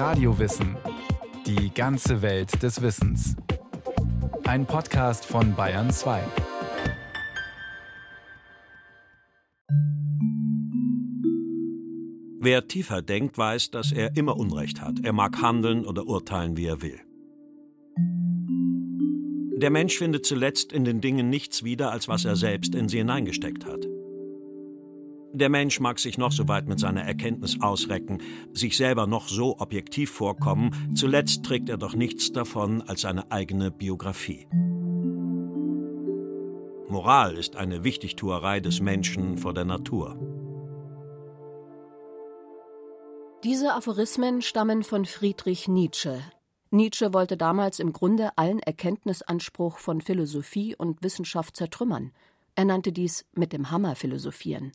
Radio Wissen. Die ganze Welt des Wissens. Ein Podcast von Bayern 2. Wer tiefer denkt, weiß, dass er immer Unrecht hat. Er mag handeln oder urteilen, wie er will. Der Mensch findet zuletzt in den Dingen nichts wieder, als was er selbst in sie hineingesteckt hat. Der Mensch mag sich noch so weit mit seiner Erkenntnis ausrecken, sich selber noch so objektiv vorkommen, zuletzt trägt er doch nichts davon als seine eigene Biografie. Moral ist eine Wichtigtuerei des Menschen vor der Natur. Diese Aphorismen stammen von Friedrich Nietzsche. Nietzsche wollte damals im Grunde allen Erkenntnisanspruch von Philosophie und Wissenschaft zertrümmern. Er nannte dies mit dem Hammer philosophieren.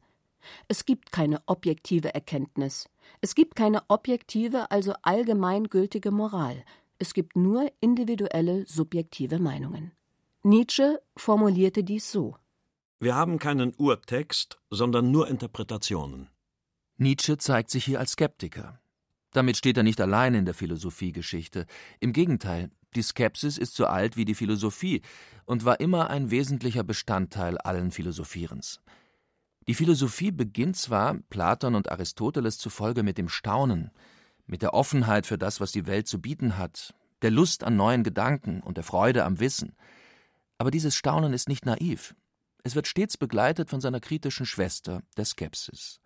Es gibt keine objektive Erkenntnis. Es gibt keine objektive, also allgemeingültige Moral. Es gibt nur individuelle, subjektive Meinungen. Nietzsche formulierte dies so: Wir haben keinen Urtext, sondern nur Interpretationen. Nietzsche zeigt sich hier als Skeptiker. Damit steht er nicht allein in der Philosophiegeschichte. Im Gegenteil, die Skepsis ist so alt wie die Philosophie und war immer ein wesentlicher Bestandteil allen Philosophierens. Die Philosophie beginnt zwar, Platon und Aristoteles zufolge, mit dem Staunen, mit der Offenheit für das, was die Welt zu bieten hat, der Lust an neuen Gedanken und der Freude am Wissen. Aber dieses Staunen ist nicht naiv. Es wird stets begleitet von seiner kritischen Schwester, der Skepsis.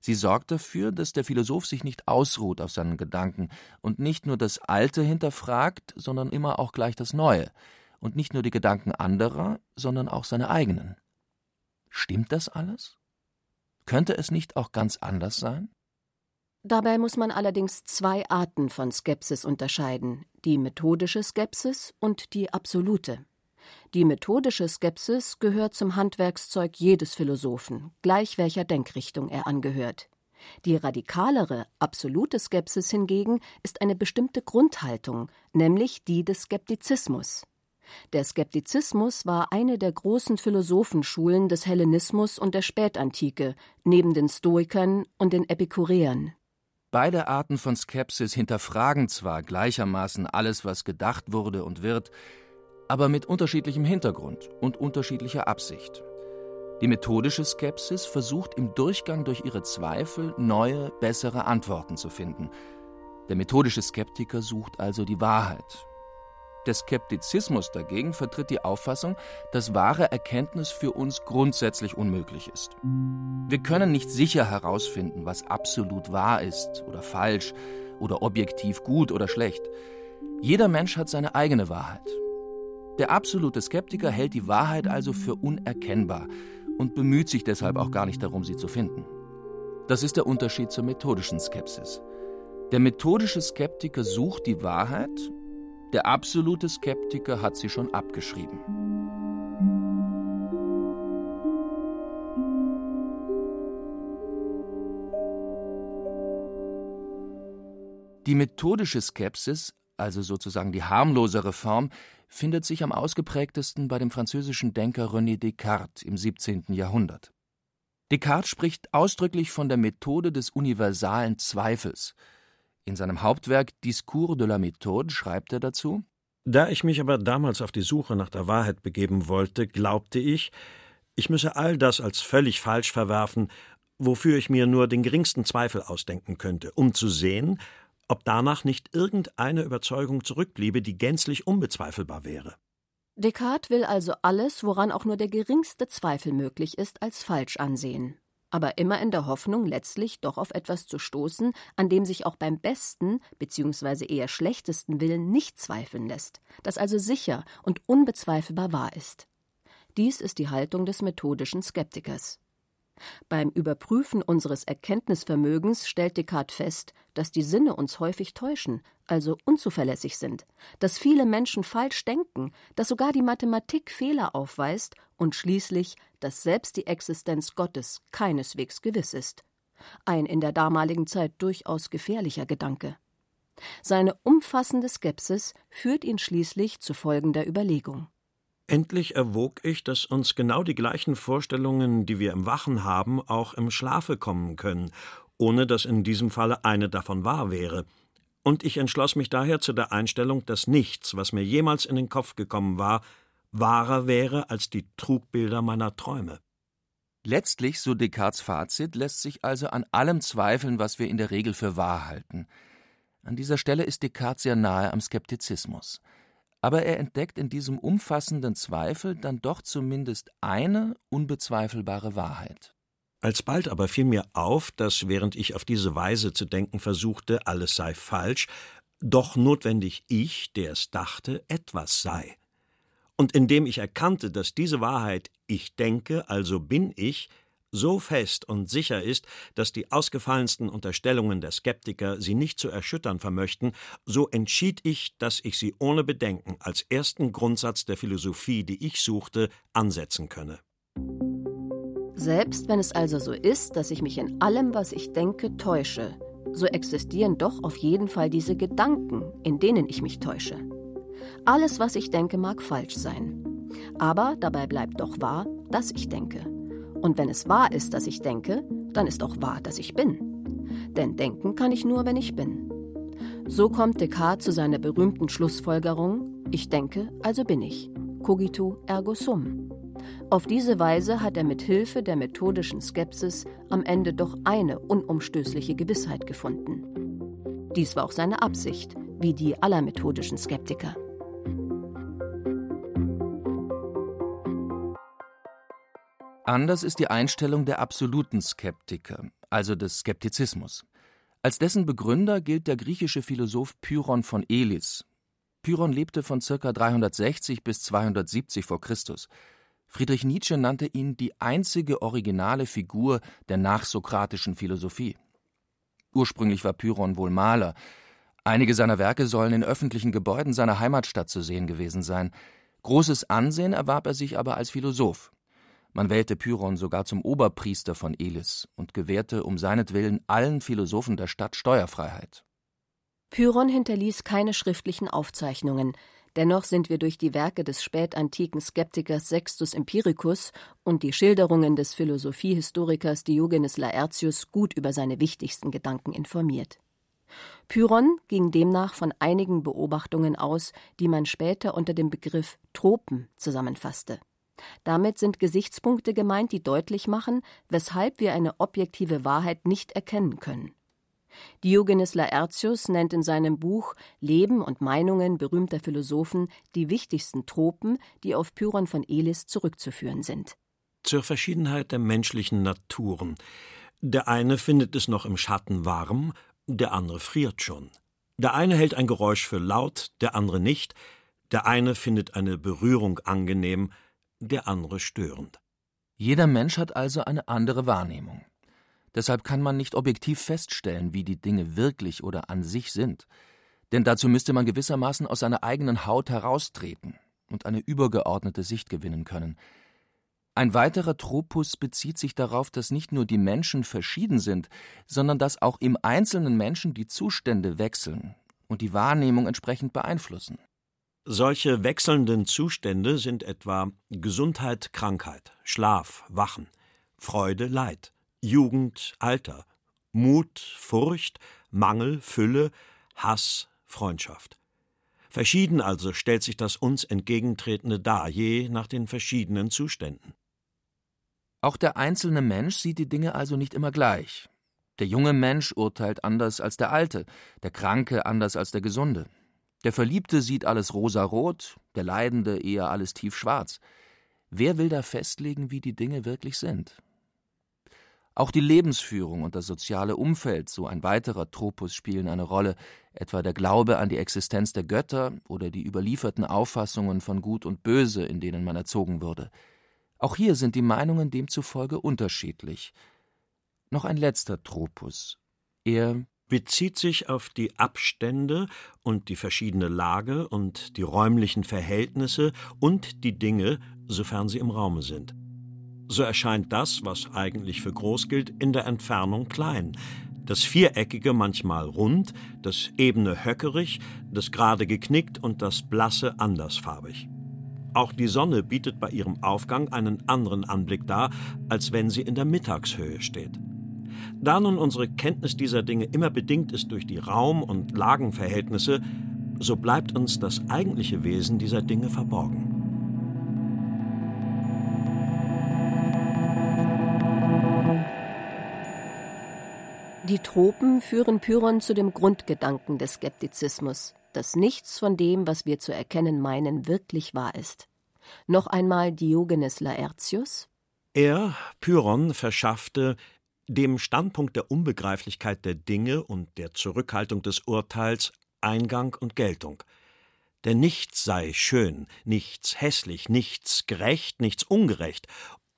Sie sorgt dafür, dass der Philosoph sich nicht ausruht auf seinen Gedanken und nicht nur das Alte hinterfragt, sondern immer auch gleich das Neue und nicht nur die Gedanken anderer, sondern auch seine eigenen. Stimmt das alles? Könnte es nicht auch ganz anders sein? Dabei muss man allerdings zwei Arten von Skepsis unterscheiden: die methodische Skepsis und die absolute. Die methodische Skepsis gehört zum Handwerkszeug jedes Philosophen, gleich welcher Denkrichtung er angehört. Die radikalere, absolute Skepsis hingegen ist eine bestimmte Grundhaltung, nämlich die des Skeptizismus. Der Skeptizismus war eine der großen Philosophenschulen des Hellenismus und der Spätantike, neben den Stoikern und den Epikureern. Beide Arten von Skepsis hinterfragen zwar gleichermaßen alles, was gedacht wurde und wird, aber mit unterschiedlichem Hintergrund und unterschiedlicher Absicht. Die methodische Skepsis versucht im Durchgang durch ihre Zweifel neue, bessere Antworten zu finden. Der methodische Skeptiker sucht also die Wahrheit. Der Skeptizismus dagegen vertritt die Auffassung, dass wahre Erkenntnis für uns grundsätzlich unmöglich ist. Wir können nicht sicher herausfinden, was absolut wahr ist oder falsch oder objektiv gut oder schlecht. Jeder Mensch hat seine eigene Wahrheit. Der absolute Skeptiker hält die Wahrheit also für unerkennbar und bemüht sich deshalb auch gar nicht darum, sie zu finden. Das ist der Unterschied zur methodischen Skepsis. Der methodische Skeptiker sucht die Wahrheit. Der absolute Skeptiker hat sie schon abgeschrieben. Die methodische Skepsis, also sozusagen die harmlosere Form, findet sich am ausgeprägtesten bei dem französischen Denker René Descartes im 17. Jahrhundert. Descartes spricht ausdrücklich von der Methode des universalen Zweifels. In seinem Hauptwerk Discours de la méthode schreibt er dazu: Da ich mich aber damals auf die Suche nach der Wahrheit begeben wollte, glaubte ich, ich müsse all das als völlig falsch verwerfen, wofür ich mir nur den geringsten Zweifel ausdenken könnte, um zu sehen, ob danach nicht irgendeine Überzeugung zurückbliebe, die gänzlich unbezweifelbar wäre. Descartes will also alles, woran auch nur der geringste Zweifel möglich ist, als falsch ansehen. Aber immer in der Hoffnung, letztlich doch auf etwas zu stoßen, an dem sich auch beim besten bzw. eher schlechtesten Willen nicht zweifeln lässt, das also sicher und unbezweifelbar wahr ist. Dies ist die Haltung des methodischen Skeptikers. Beim Überprüfen unseres Erkenntnisvermögens stellt Descartes fest, dass die Sinne uns häufig täuschen, also unzuverlässig sind, dass viele Menschen falsch denken, dass sogar die Mathematik Fehler aufweist und schließlich, dass selbst die Existenz Gottes keineswegs gewiss ist. Ein in der damaligen Zeit durchaus gefährlicher Gedanke. Seine umfassende Skepsis führt ihn schließlich zu folgender Überlegung: Endlich erwog ich, dass uns genau die gleichen Vorstellungen, die wir im Wachen haben, auch im Schlafe kommen können, ohne dass in diesem Falle eine davon wahr wäre. und ich entschloss mich daher zu der Einstellung, dass nichts, was mir jemals in den Kopf gekommen war, wahrer wäre als die Trugbilder meiner Träume. Letztlich, so Descartes' Fazit, lässt sich also an allem zweifeln, was wir in der Regel für wahr halten. An dieser Stelle ist Descartes sehr nahe am Skeptizismus. Aber er entdeckt in diesem umfassenden Zweifel dann doch zumindest eine unbezweifelbare Wahrheit. Alsbald aber fiel mir auf, dass, während ich auf diese Weise zu denken versuchte, alles sei falsch, doch notwendig ich, der es dachte, etwas sei. Und indem ich erkannte, dass diese Wahrheit »ich denke, also bin ich« so fest und sicher ist, dass die ausgefallensten Unterstellungen der Skeptiker sie nicht zu erschüttern vermöchten, so entschied ich, dass ich sie ohne Bedenken als ersten Grundsatz der Philosophie, die ich suchte, ansetzen könne. Selbst wenn es also so ist, dass ich mich in allem, was ich denke, täusche, so existieren doch auf jeden Fall diese Gedanken, in denen ich mich täusche. Alles, was ich denke, mag falsch sein. Aber dabei bleibt doch wahr, dass ich denke. Und wenn es wahr ist, dass ich denke, dann ist auch wahr, dass ich bin. Denn denken kann ich nur, wenn ich bin. So kommt Descartes zu seiner berühmten Schlussfolgerung: Ich denke, also bin ich. Cogito ergo sum. Auf diese Weise hat er mit Hilfe der methodischen Skepsis am Ende doch eine unumstößliche Gewissheit gefunden. Dies war auch seine Absicht, wie die aller methodischen Skeptiker. Anders ist die Einstellung der absoluten Skeptiker, also des Skeptizismus. Als dessen Begründer gilt der griechische Philosoph Pyrrhon von Elis. Pyrrhon lebte von ca. 360 bis 270 vor Christus. Friedrich Nietzsche nannte ihn die einzige originale Figur der nachsokratischen Philosophie. Ursprünglich war Pyrrhon wohl Maler. Einige seiner Werke sollen in öffentlichen Gebäuden seiner Heimatstadt zu sehen gewesen sein. Großes Ansehen erwarb er sich aber als Philosoph. Man wählte Pyrrhon sogar zum Oberpriester von Elis und gewährte um seinetwillen allen Philosophen der Stadt Steuerfreiheit. Pyrrhon hinterließ keine schriftlichen Aufzeichnungen. Dennoch sind wir durch die Werke des spätantiken Skeptikers Sextus Empiricus und die Schilderungen des Philosophiehistorikers Diogenes Laertius gut über seine wichtigsten Gedanken informiert. Pyrrhon ging demnach von einigen Beobachtungen aus, die man später unter dem Begriff Tropen zusammenfasste. Damit sind Gesichtspunkte gemeint, die deutlich machen, weshalb wir eine objektive Wahrheit nicht erkennen können. Diogenes Laertius nennt in seinem Buch Leben und Meinungen berühmter Philosophen die wichtigsten Tropen, die auf Pyrrhon von Elis zurückzuführen sind. Zur Verschiedenheit der menschlichen Naturen. Der eine findet es noch im Schatten warm, der andere friert schon. Der eine hält ein Geräusch für laut, der andere nicht. Der eine findet eine Berührung angenehm, der andere störend. Jeder Mensch hat also eine andere Wahrnehmung. Deshalb kann man nicht objektiv feststellen, wie die Dinge wirklich oder an sich sind. Denn dazu müsste man gewissermaßen aus seiner eigenen Haut heraustreten und eine übergeordnete Sicht gewinnen können. Ein weiterer Tropus bezieht sich darauf, dass nicht nur die Menschen verschieden sind, sondern dass auch im einzelnen Menschen die Zustände wechseln und die Wahrnehmung entsprechend beeinflussen. Solche wechselnden Zustände sind etwa Gesundheit, Krankheit, Schlaf, Wachen, Freude, Leid, Jugend, Alter, Mut, Furcht, Mangel, Fülle, Hass, Freundschaft. Verschieden also stellt sich das uns Entgegentretende dar, je nach den verschiedenen Zuständen. Auch der einzelne Mensch sieht die Dinge also nicht immer gleich. Der junge Mensch urteilt anders als der alte, der Kranke anders als der Gesunde. Der Verliebte sieht alles rosarot, der Leidende eher alles tiefschwarz. Wer will da festlegen, wie die Dinge wirklich sind? Auch die Lebensführung und das soziale Umfeld, so ein weiterer Tropus, spielen eine Rolle, etwa der Glaube an die Existenz der Götter oder die überlieferten Auffassungen von Gut und Böse, in denen man erzogen wurde. Auch hier sind die Meinungen demzufolge unterschiedlich. Noch ein letzter Tropus. Er bezieht sich auf die Abstände und die verschiedene Lage und die räumlichen Verhältnisse und die Dinge, sofern sie im Raume sind. So erscheint das, was eigentlich für groß gilt, in der Entfernung klein. Das Viereckige manchmal rund, das Ebene höckerig, das Gerade geknickt und das Blasse andersfarbig. Auch die Sonne bietet bei ihrem Aufgang einen anderen Anblick dar, als wenn sie in der Mittagshöhe steht. Da nun unsere Kenntnis dieser Dinge immer bedingt ist durch die Raum- und Lagenverhältnisse, so bleibt uns das eigentliche Wesen dieser Dinge verborgen. Die Tropen führen Pyrrhon zu dem Grundgedanken des Skeptizismus, dass nichts von dem, was wir zu erkennen meinen, wirklich wahr ist. Noch einmal Diogenes Laertius. Er, Pyrrhon, verschaffte dem Standpunkt der Unbegreiflichkeit der Dinge und der Zurückhaltung des Urteils Eingang und Geltung. Denn nichts sei schön, nichts hässlich, nichts gerecht, nichts ungerecht.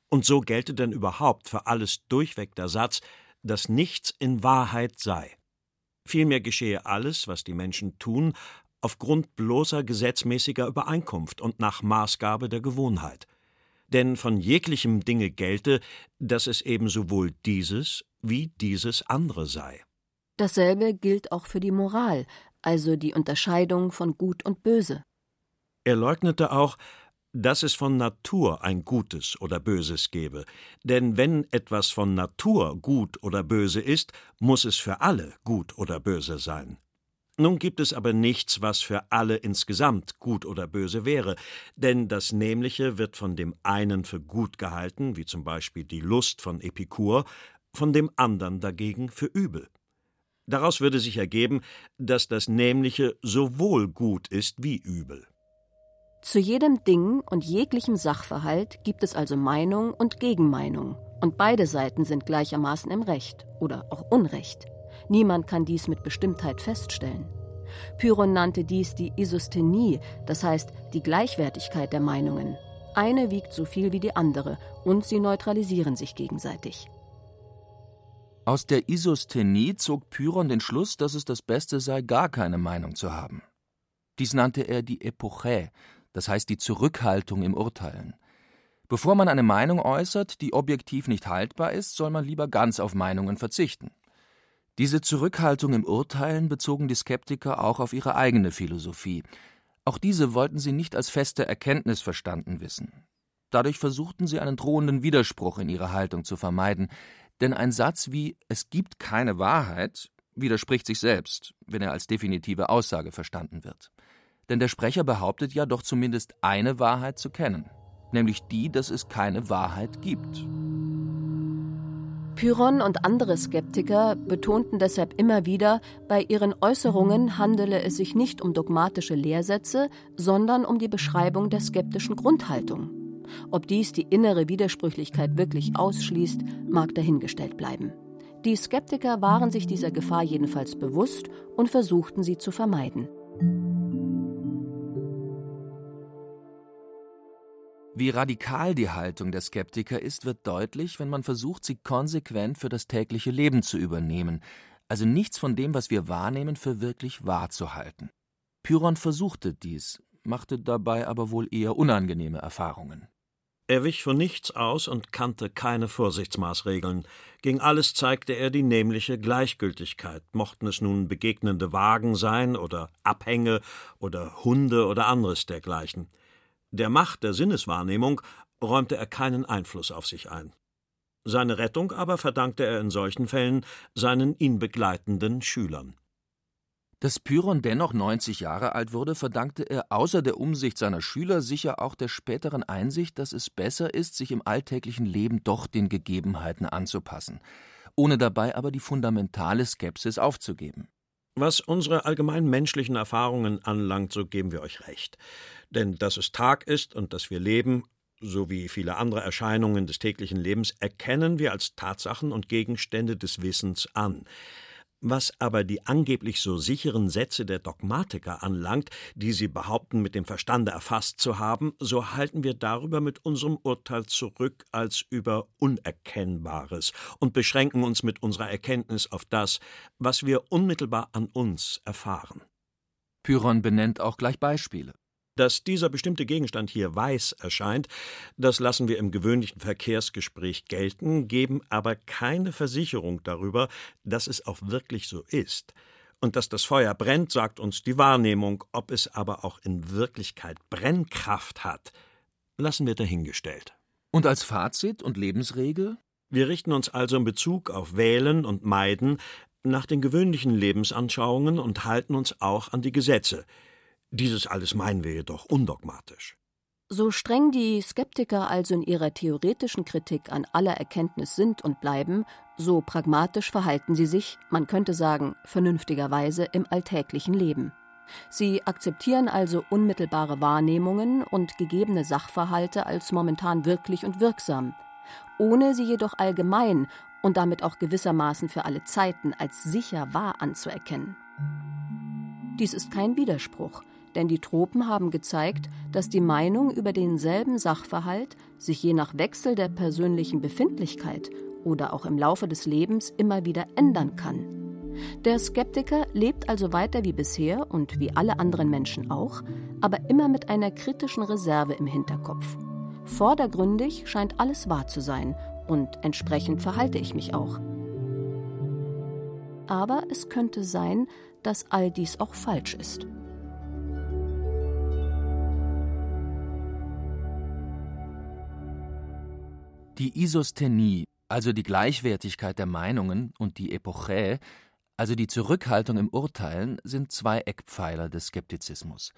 Und so gelte denn überhaupt für alles durchweg der Satz, dass nichts in Wahrheit sei. Vielmehr geschehe alles, was die Menschen tun, aufgrund bloßer gesetzmäßiger Übereinkunft und nach Maßgabe der Gewohnheit. Denn von jeglichem Dinge gelte, dass es eben sowohl dieses wie dieses andere sei. Dasselbe gilt auch für die Moral, also die Unterscheidung von Gut und Böse. Er leugnete auch, dass es von Natur ein Gutes oder Böses gebe. Denn wenn etwas von Natur gut oder böse ist, muss es für alle gut oder böse sein. Nun gibt es aber nichts, was für alle insgesamt gut oder böse wäre, denn das Nämliche wird von dem einen für gut gehalten, wie zum Beispiel die Lust von Epikur, von dem anderen dagegen für übel. Daraus würde sich ergeben, dass das Nämliche sowohl gut ist wie übel. Zu jedem Ding und jeglichem Sachverhalt gibt es also Meinung und Gegenmeinung, und beide Seiten sind gleichermaßen im Recht oder auch Unrecht. Niemand kann dies mit Bestimmtheit feststellen. Pyrrhon nannte dies die Isosthenie, das heißt die Gleichwertigkeit der Meinungen. Eine wiegt so viel wie die andere und sie neutralisieren sich gegenseitig. Aus der Isosthenie zog Pyrrhon den Schluss, dass es das Beste sei, gar keine Meinung zu haben. Dies nannte er die Epoché, das heißt die Zurückhaltung im Urteilen. Bevor man eine Meinung äußert, die objektiv nicht haltbar ist, soll man lieber ganz auf Meinungen verzichten. Diese Zurückhaltung im Urteilen bezogen die Skeptiker auch auf ihre eigene Philosophie. Auch diese wollten sie nicht als feste Erkenntnis verstanden wissen. Dadurch versuchten sie, einen drohenden Widerspruch in ihrer Haltung zu vermeiden. Denn ein Satz wie »Es gibt keine Wahrheit« widerspricht sich selbst, wenn er als definitive Aussage verstanden wird. Denn der Sprecher behauptet ja doch zumindest eine Wahrheit zu kennen, nämlich die, dass es keine Wahrheit gibt. Pyrrhon und andere Skeptiker betonten deshalb immer wieder, bei ihren Äußerungen handele es sich nicht um dogmatische Lehrsätze, sondern um die Beschreibung der skeptischen Grundhaltung. Ob dies die innere Widersprüchlichkeit wirklich ausschließt, mag dahingestellt bleiben. Die Skeptiker waren sich dieser Gefahr jedenfalls bewusst und versuchten, sie zu vermeiden. Wie radikal die Haltung der Skeptiker ist, wird deutlich, wenn man versucht, sie konsequent für das tägliche Leben zu übernehmen, also nichts von dem, was wir wahrnehmen, für wirklich wahr zu halten. Pyrrhon versuchte dies, machte dabei aber wohl eher unangenehme Erfahrungen. Er wich von nichts aus und kannte keine Vorsichtsmaßregeln. Gegen alles zeigte er die nämliche Gleichgültigkeit, mochten es nun begegnende Wagen sein oder Abhänge oder Hunde oder anderes dergleichen. Der Macht der Sinneswahrnehmung räumte er keinen Einfluss auf sich ein. Seine Rettung aber verdankte er in solchen Fällen seinen ihn begleitenden Schülern. Dass Pyrrhon dennoch 90 Jahre alt wurde, verdankte er außer der Umsicht seiner Schüler sicher auch der späteren Einsicht, dass es besser ist, sich im alltäglichen Leben doch den Gegebenheiten anzupassen, ohne dabei aber die fundamentale Skepsis aufzugeben. Was unsere allgemein menschlichen Erfahrungen anlangt, so geben wir euch recht. Denn dass es Tag ist und dass wir leben, sowie viele andere Erscheinungen des täglichen Lebens, erkennen wir als Tatsachen und Gegenstände des Wissens an. Was aber die angeblich so sicheren Sätze der Dogmatiker anlangt, die sie behaupten, mit dem Verstande erfasst zu haben, so halten wir darüber mit unserem Urteil zurück als über Unerkennbares und beschränken uns mit unserer Erkenntnis auf das, was wir unmittelbar an uns erfahren. Pyrrhon benennt auch gleich Beispiele. Dass dieser bestimmte Gegenstand hier weiß erscheint, das lassen wir im gewöhnlichen Verkehrsgespräch gelten, geben aber keine Versicherung darüber, dass es auch wirklich so ist. Und dass das Feuer brennt, sagt uns die Wahrnehmung, ob es aber auch in Wirklichkeit Brennkraft hat, lassen wir dahingestellt. Und als Fazit und Lebensregel? Wir richten uns also in Bezug auf Wählen und Meiden nach den gewöhnlichen Lebensanschauungen und halten uns auch an die Gesetze. Dieses alles meinen wir jedoch undogmatisch. So streng die Skeptiker also in ihrer theoretischen Kritik an aller Erkenntnis sind und bleiben, so pragmatisch verhalten sie sich, man könnte sagen, vernünftigerweise im alltäglichen Leben. Sie akzeptieren also unmittelbare Wahrnehmungen und gegebene Sachverhalte als momentan wirklich und wirksam, ohne sie jedoch allgemein und damit auch gewissermaßen für alle Zeiten als sicher wahr anzuerkennen. Dies ist kein Widerspruch, denn die Tropen haben gezeigt, dass die Meinung über denselben Sachverhalt sich je nach Wechsel der persönlichen Befindlichkeit oder auch im Laufe des Lebens immer wieder ändern kann. Der Skeptiker lebt also weiter wie bisher und wie alle anderen Menschen auch, aber immer mit einer kritischen Reserve im Hinterkopf. Vordergründig scheint alles wahr zu sein und entsprechend verhalte ich mich auch. Aber es könnte sein, dass all dies auch falsch ist. Die Isosthenie, also die Gleichwertigkeit der Meinungen, und die Epoché, also die Zurückhaltung im Urteilen, sind zwei Eckpfeiler des Skeptizismus.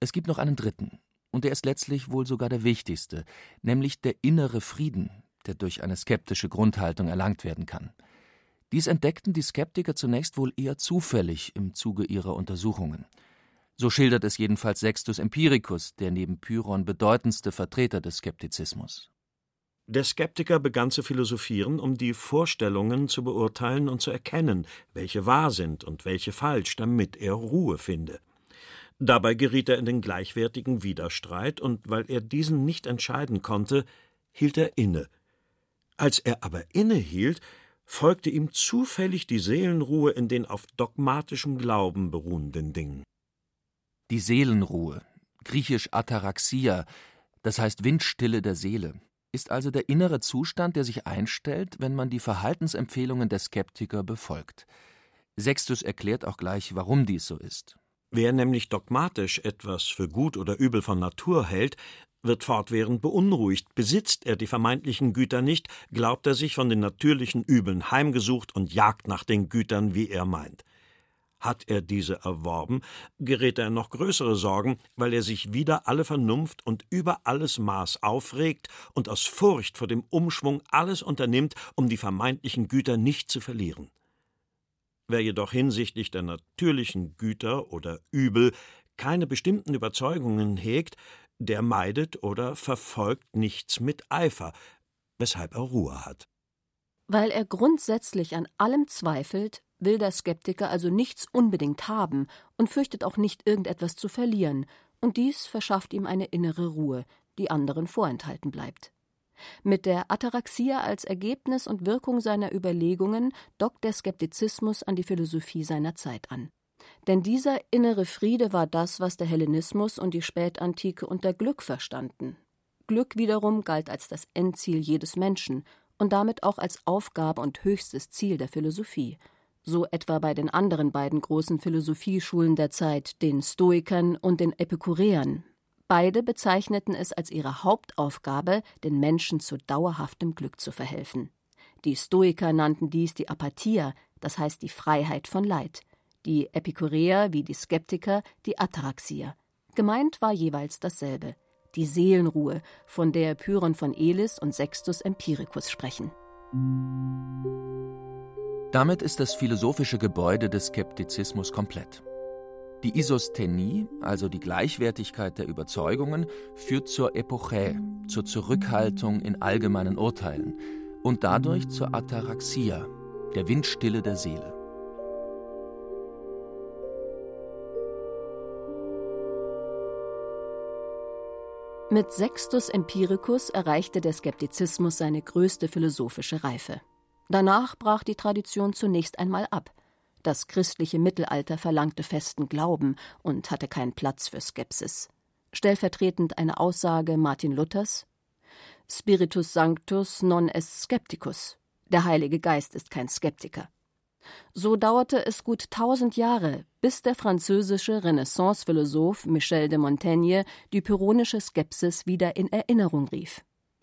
Es gibt noch einen dritten, und der ist letztlich wohl sogar der wichtigste, nämlich der innere Frieden, der durch eine skeptische Grundhaltung erlangt werden kann. Dies entdeckten die Skeptiker zunächst wohl eher zufällig im Zuge ihrer Untersuchungen. So schildert es jedenfalls Sextus Empiricus, der neben Pyrrhon bedeutendste Vertreter des Skeptizismus. Der Skeptiker begann zu philosophieren, um die Vorstellungen zu beurteilen und zu erkennen, welche wahr sind und welche falsch, damit er Ruhe finde. Dabei geriet er in den gleichwertigen Widerstreit, und weil er diesen nicht entscheiden konnte, hielt er inne. Als er aber innehielt, folgte ihm zufällig die Seelenruhe in den auf dogmatischem Glauben beruhenden Dingen. Die Seelenruhe, griechisch Ataraxia, das heißt Windstille der Seele, ist also der innere Zustand, der sich einstellt, wenn man die Verhaltensempfehlungen der Skeptiker befolgt. Sextus erklärt auch gleich, warum dies so ist. Wer nämlich dogmatisch etwas für gut oder übel von Natur hält, wird fortwährend beunruhigt. Besitzt er die vermeintlichen Güter nicht, glaubt er sich von den natürlichen Übeln heimgesucht und jagt nach den Gütern, wie er meint. Hat er diese erworben, gerät er in noch größere Sorgen, weil er sich wider alle Vernunft und über alles Maß aufregt und aus Furcht vor dem Umschwung alles unternimmt, um die vermeintlichen Güter nicht zu verlieren. Wer jedoch hinsichtlich der natürlichen Güter oder Übel keine bestimmten Überzeugungen hegt, der meidet oder verfolgt nichts mit Eifer, weshalb er Ruhe hat. Weil er grundsätzlich an allem zweifelt, will der Skeptiker also nichts unbedingt haben und fürchtet auch nicht, irgendetwas zu verlieren, und dies verschafft ihm eine innere Ruhe, die anderen vorenthalten bleibt. Mit der Ataraxia als Ergebnis und Wirkung seiner Überlegungen dockt der Skeptizismus an die Philosophie seiner Zeit an. Denn dieser innere Friede war das, was der Hellenismus und die Spätantike unter Glück verstanden. Glück wiederum galt als das Endziel jedes Menschen und damit auch als Aufgabe und höchstes Ziel der Philosophie. So etwa bei den anderen beiden großen Philosophieschulen der Zeit, den Stoikern und den Epikureern. Beide bezeichneten es als ihre Hauptaufgabe, den Menschen zu dauerhaftem Glück zu verhelfen. Die Stoiker nannten dies die Apathia, das heißt die Freiheit von Leid. Die Epikureer wie die Skeptiker die Ataraxia. Gemeint war jeweils dasselbe, die Seelenruhe, von der Pyrrhon von Elis und Sextus Empiricus sprechen. Damit ist das philosophische Gebäude des Skeptizismus komplett. Die Isosthenie, also die Gleichwertigkeit der Überzeugungen, führt zur Epoché, zur Zurückhaltung in allgemeinen Urteilen und dadurch zur Ataraxia, der Windstille der Seele. Mit Sextus Empiricus erreichte der Skeptizismus seine größte philosophische Reife. Danach brach die Tradition zunächst einmal ab. Das christliche Mittelalter verlangte festen Glauben und hatte keinen Platz für Skepsis. Stellvertretend eine Aussage Martin Luthers: Spiritus Sanctus non est Skepticus. Der Heilige Geist ist kein Skeptiker. So dauerte es gut 1000 Jahre, bis der französische Renaissance-Philosoph Michel de Montaigne die pyrrhonische Skepsis wieder in Erinnerung rief.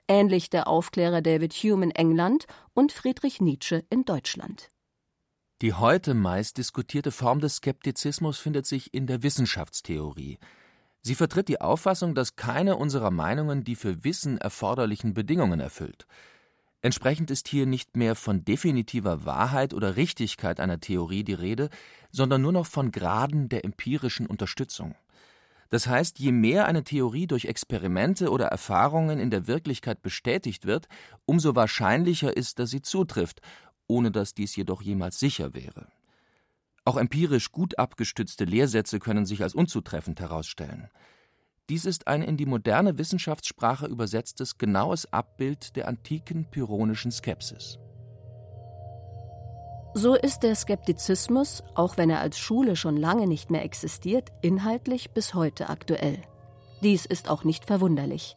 ähnlich der Aufklärer David Hume in England und Friedrich Nietzsche in Deutschland. Die heute meist diskutierte Form des Skeptizismus findet sich in der Wissenschaftstheorie. Sie vertritt die Auffassung, dass keine unserer Meinungen die für Wissen erforderlichen Bedingungen erfüllt. Entsprechend ist hier nicht mehr von definitiver Wahrheit oder Richtigkeit einer Theorie die Rede, sondern nur noch von Graden der empirischen Unterstützung. Das heißt, je mehr eine Theorie durch Experimente oder Erfahrungen in der Wirklichkeit bestätigt wird, umso wahrscheinlicher ist, dass sie zutrifft, ohne dass dies jedoch jemals sicher wäre. Auch empirisch gut abgestützte Lehrsätze können sich als unzutreffend herausstellen. Dies ist ein in die moderne Wissenschaftssprache übersetztes, genaues Abbild der antiken pyrrhonischen Skepsis. So ist der Skeptizismus, auch wenn er als Schule schon lange nicht mehr existiert, inhaltlich bis heute aktuell. Dies ist auch nicht verwunderlich.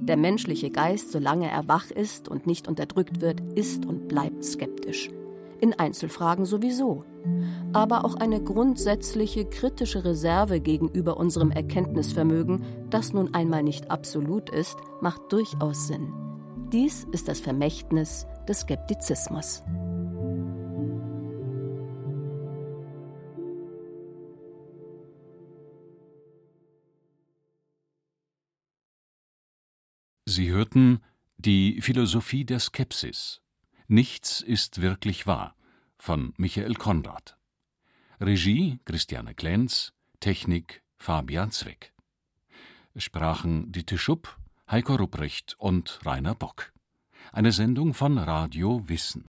Der menschliche Geist, solange er wach ist und nicht unterdrückt wird, ist und bleibt skeptisch. In Einzelfragen sowieso. Aber auch eine grundsätzliche kritische Reserve gegenüber unserem Erkenntnisvermögen, das nun einmal nicht absolut ist, macht durchaus Sinn. Dies ist das Vermächtnis des Skeptizismus. Sie hörten die Philosophie der Skepsis. Nichts ist wirklich wahr von Michael Konrad. Regie Christiane Klenz, Technik Fabian Zweck. Sprachen Dieter Schupp, Heiko Rupprecht und Rainer Bock. Eine Sendung von Radio Wissen.